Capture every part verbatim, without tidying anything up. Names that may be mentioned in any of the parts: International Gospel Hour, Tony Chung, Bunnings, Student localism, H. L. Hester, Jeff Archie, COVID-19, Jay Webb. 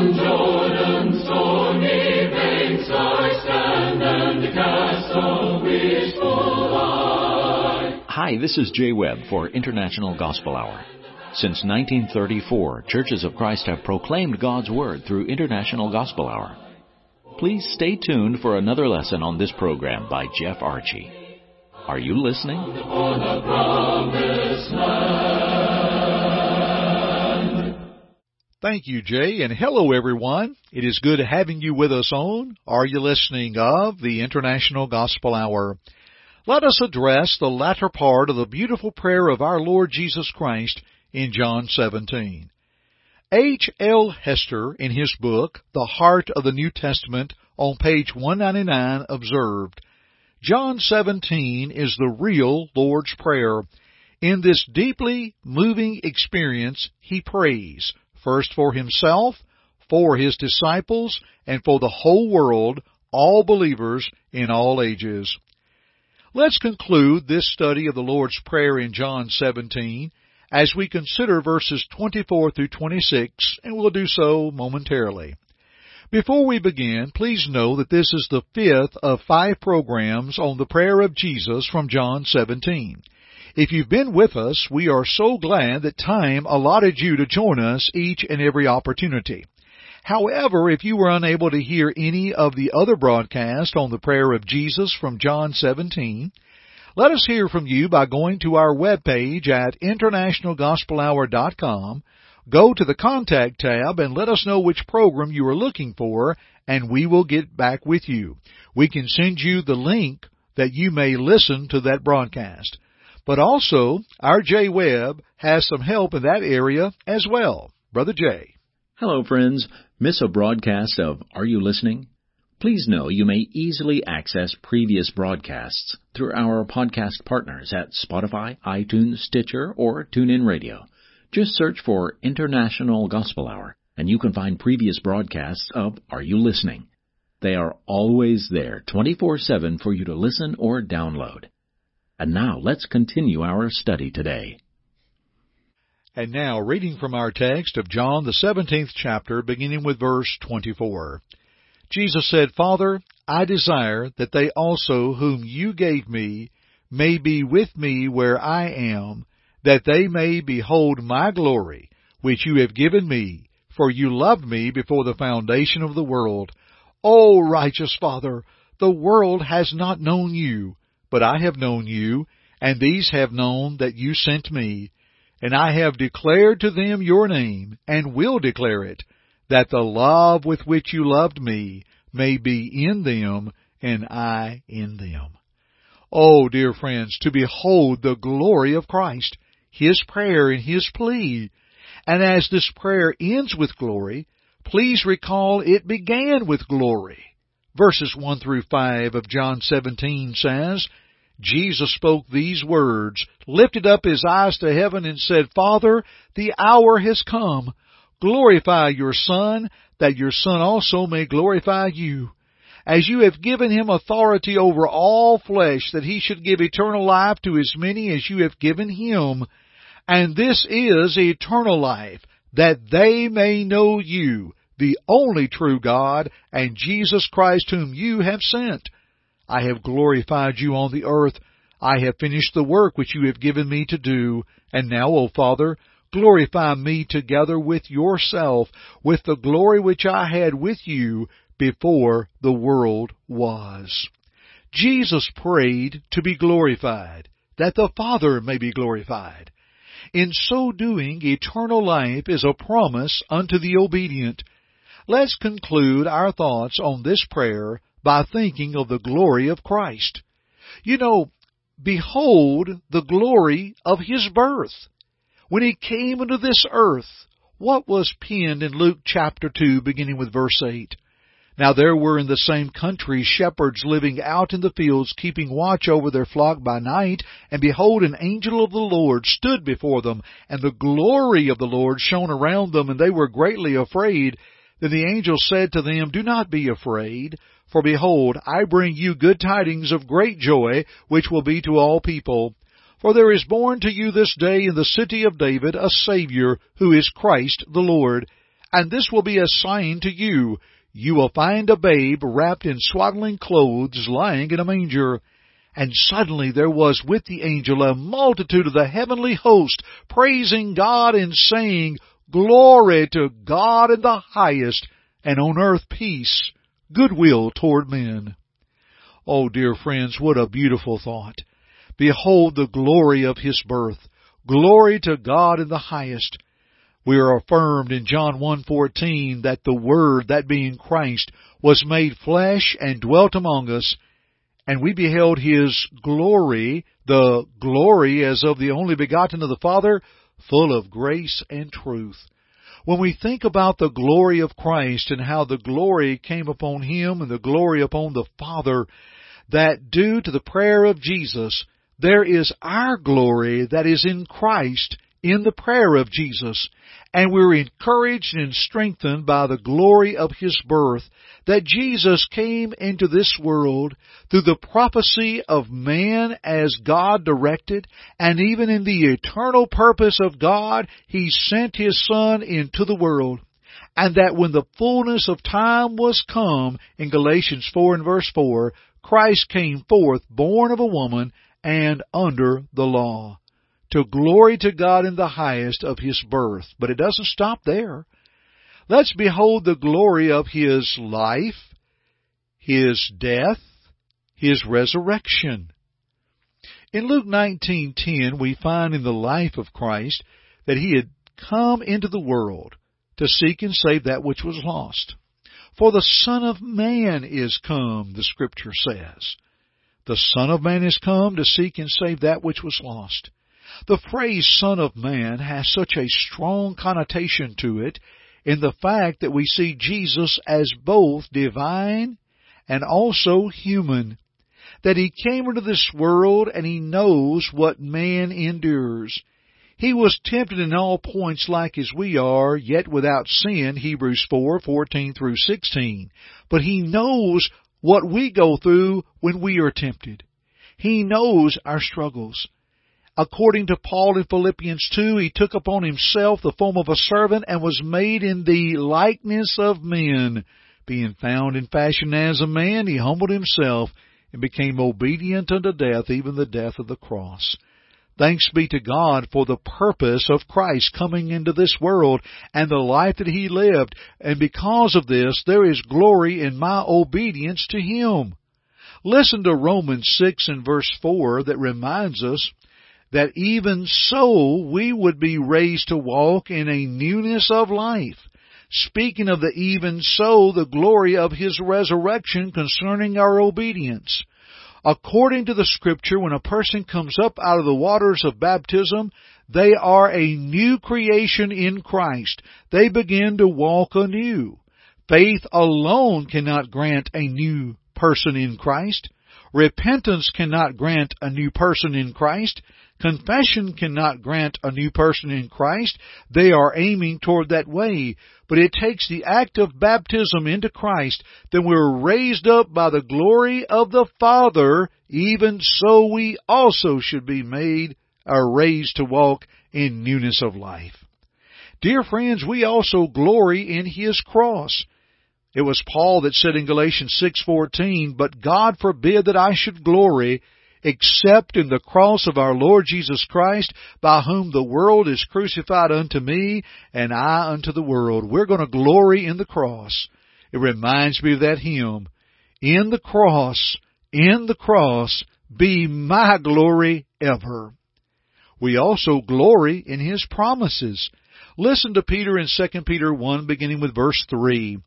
Hi, this is Jay Webb for International Gospel Hour. Since nineteen thirty-four, Churches of Christ have proclaimed God's Word through International Gospel Hour. Please stay tuned for another lesson on this program by Jeff Archie. Are you listening? Thank you, Jay, and hello, everyone. It is good having you with us on Are You Listening of the International Gospel Hour. Let us address the latter part of the beautiful prayer of our Lord Jesus Christ in John seventeen. H. L. Hester, in his book, The Heart of the New Testament, on page one ninety-nine, observed, John seventeen is the real Lord's Prayer. In this deeply moving experience, he prays, first for himself, for his disciples, and for the whole world, all believers in all ages. Let's conclude this study of the Lord's Prayer in John seventeen as we consider verses twenty-four through twenty-six, and we'll do so momentarily. Before we begin, please know that this is the fifth of five programs on the prayer of Jesus from John seventeen. If you've been with us, we are so glad that time allotted you to join us each and every opportunity. However, if you were unable to hear any of the other broadcasts on the prayer of Jesus from John seventeen, let us hear from you by going to our webpage at international gospel hour dot com, go to the Contact tab, and let us know which program you are looking for, and we will get back with you. We can send you the link that you may listen to that broadcast. But also, our Jay Webb has some help in that area as well. Brother Jay. Hello, friends. Miss a broadcast of Are You Listening? Please know you may easily access previous broadcasts through our podcast partners at Spotify, iTunes, Stitcher, or TuneIn Radio. Just search for International Gospel Hour, and you can find previous broadcasts of Are You Listening? They are always there, twenty-four seven, for you to listen or download. And now, let's continue our study today. And now, reading from our text of John, the seventeenth chapter, beginning with verse twenty-four. Jesus said, Father, I desire that they also whom you gave me may be with me where I am, that they may behold my glory, which you have given me, for you loved me before the foundation of the world. O righteous Father, the world has not known you, but I have known you, and these have known that you sent me. And I have declared to them your name, and will declare it, that the love with which you loved me may be in them, and I in them. Oh, dear friends, to behold the glory of Christ, His prayer and His plea. And as this prayer ends with glory, please recall it began with glory. Verses one through five of John seventeen says, Jesus spoke these words, lifted up his eyes to heaven and said, Father, the hour has come. Glorify your Son, that your Son also may glorify you. As you have given him authority over all flesh, that he should give eternal life to as many as you have given him. And this is eternal life, that they may know you, the only true God, and Jesus Christ whom you have sent. I have glorified you on the earth. I have finished the work which you have given me to do. And now, O Father, glorify me together with yourself, with the glory which I had with you before the world was. Jesus prayed to be glorified, that the Father may be glorified. In so doing, eternal life is a promise unto the obedient. Let's conclude our thoughts on this prayer by thinking of the glory of Christ. You know, behold the glory of His birth. When He came into this earth, what was penned in Luke chapter two, beginning with verse eight? Now there were in the same country shepherds living out in the fields, keeping watch over their flock by night, and behold, an angel of the Lord stood before them, and the glory of the Lord shone around them, and they were greatly afraid. Then the angel said to them, Do not be afraid, for behold, I bring you good tidings of great joy, which will be to all people. For there is born to you this day in the city of David a Savior, who is Christ the Lord. and this will be a sign to you. You will find a babe wrapped in swaddling clothes lying in a manger. And suddenly there was with the angel a multitude of the heavenly host, praising God and saying, Glory to God in the highest, and on earth peace, goodwill toward men. Oh, dear friends, what a beautiful thought. Behold the glory of His birth. Glory to God in the highest. We are affirmed in John one fourteen that the Word, that being Christ, was made flesh and dwelt among us, and we beheld His glory, the glory as of the only begotten of the Father, full of grace and truth. When we think about the glory of Christ and how the glory came upon Him and the glory upon the Father, that due to the prayer of Jesus, there is our glory that is in Christ in the prayer of Jesus. And we're encouraged and strengthened by the glory of His birth, that Jesus came into this world through the prophecy of man as God directed, and even in the eternal purpose of God, He sent His Son into the world. And that when the fullness of time was come, in Galatians four and verse four, Christ came forth, born of a woman, and under the law. To glory to God in the highest of His birth. But it doesn't stop there. Let's behold the glory of His life, His death, His resurrection. In Luke nineteen ten, we find in the life of Christ that He had come into the world to seek and save that which was lost. For the Son of Man is come, the Scripture says. The Son of Man is come to seek and save that which was lost. The phrase Son of Man has such a strong connotation to it in the fact that we see Jesus as both divine and also human, that He came into this world and He knows what man endures. He was tempted in all points like as we are, yet without sin, Hebrews four fourteen through sixteen. But He knows what we go through when we are tempted. He knows our struggles. According to Paul in Philippians two, He took upon Himself the form of a servant and was made in the likeness of men. Being found in fashion as a man, He humbled Himself and became obedient unto death, even the death of the cross. Thanks be to God for the purpose of Christ coming into this world and the life that He lived. And because of this, there is glory in my obedience to Him. Listen to Romans six and verse four that reminds us that even so we would be raised to walk in a newness of life. Speaking of the even so, the glory of His resurrection concerning our obedience. According to the Scripture, when a person comes up out of the waters of baptism, they are a new creation in Christ. They begin to walk anew. Faith alone cannot grant a new person in Christ. Repentance cannot grant a new person in Christ. Confession cannot grant a new person in Christ. They are aiming toward that way. But it takes the act of baptism into Christ. Then we're raised up by the glory of the Father. Even so we also should be made or raised to walk in newness of life. Dear friends, we also glory in His cross. It was Paul that said in Galatians six fourteen, But God forbid that I should glory except in the cross of our Lord Jesus Christ, by whom the world is crucified unto me, and I unto the world. We're going to glory in the cross. It reminds me of that hymn, In the cross, in the cross, be my glory ever. We also glory in His promises. Listen to Peter in Second Peter one, beginning with verse three.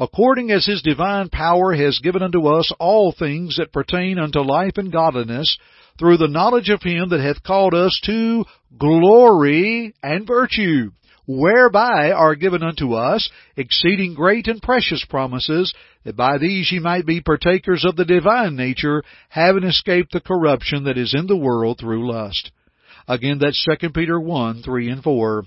According as His divine power has given unto us all things that pertain unto life and godliness, through the knowledge of Him that hath called us to glory and virtue, whereby are given unto us exceeding great and precious promises, that by these ye might be partakers of the divine nature, having escaped the corruption that is in the world through lust. Again, that's Second Peter one, three and four.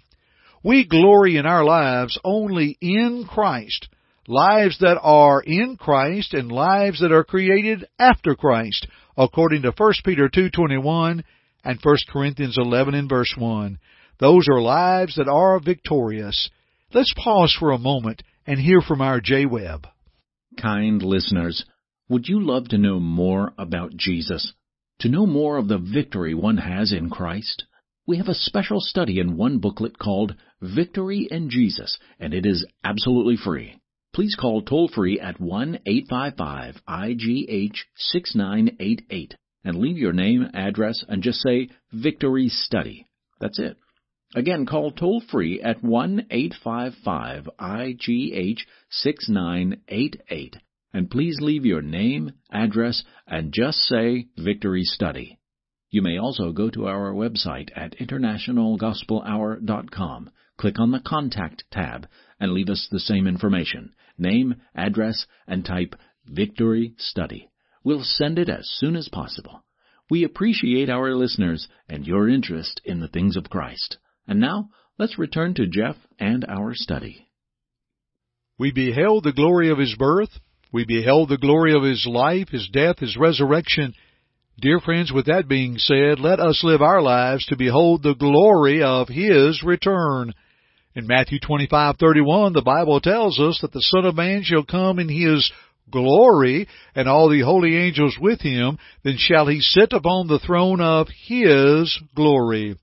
We glory in our lives only in Christ. Lives that are in Christ and lives that are created after Christ, according to First Peter two twenty-one and First Corinthians eleven and verse one. Those are lives that are victorious. Let's pause for a moment and hear from our Jay Webb. Kind listeners, would you love to know more about Jesus? To know more of the victory one has in Christ? We have a special study in one booklet called Victory in Jesus, and it is absolutely free. Please call toll-free at one eight five five I G H six nine eight eight and leave your name, address, and just say Victory Study. That's it. Again, call toll-free at one eight five five I G H six nine eight eight, and please leave your name, address, and just say Victory Study. You may also go to our website at international gospel hour dot com, click on the Contact tab, and leave us the same information, name, address, and type Victory Study. We'll send it as soon as possible. We appreciate our listeners and your interest in the things of Christ. And now, let's return to Jeff and our study. We beheld the glory of His birth. We beheld the glory of His life, His death, His resurrection. Dear friends, with that being said, let us live our lives to behold the glory of His return. In Matthew twenty-five thirty-one, the Bible tells us that the Son of Man shall come in His glory, and all the holy angels with Him. Then shall He sit upon the throne of His glory.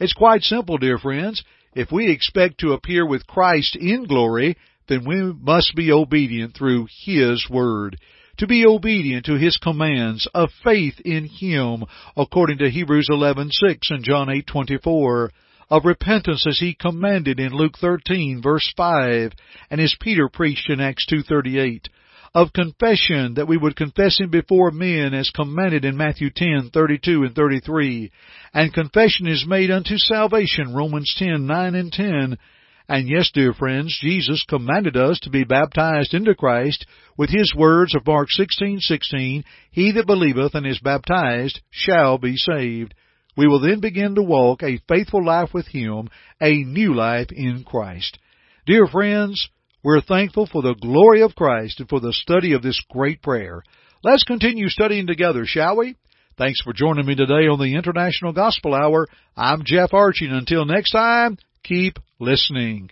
It's quite simple, dear friends. If we expect to appear with Christ in glory, then we must be obedient through His Word. To be obedient to His commands of faith in Him, according to Hebrews eleven six and John eight twenty-four, of repentance as He commanded in Luke thirteen, verse five, and as Peter preached in Acts two thirty-eight, of confession, that we would confess Him before men as commanded in Matthew ten thirty-two and thirty-three. And confession is made unto salvation, Romans ten nine and ten. And yes, dear friends, Jesus commanded us to be baptized into Christ with His words of Mark sixteen sixteen, He that believeth and is baptized shall be saved. We will then begin to walk a faithful life with Him, a new life in Christ. Dear friends, we're thankful for the glory of Christ and for the study of this great prayer. Let's continue studying together, shall we? Thanks for joining me today on the International Gospel Hour. I'm Jeff Archie, and until next time, keep listening.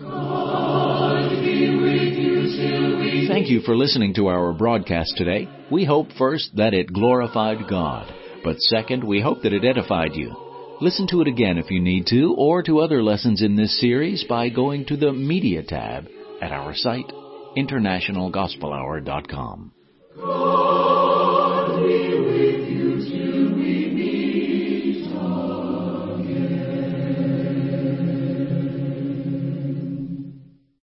God be with you till we... Thank you for listening to our broadcast today. We hope, first, that it glorified God, but second, we hope that it edified you. Listen to it again if you need to, or to other lessons in this series by going to the Media tab at our site, international gospel hour dot com.